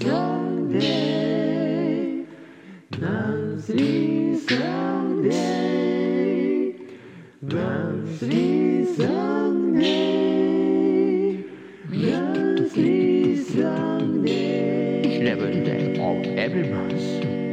Sunday, monthly Sunday, monthly Sunday, monthly Sunday, 11th day of every month.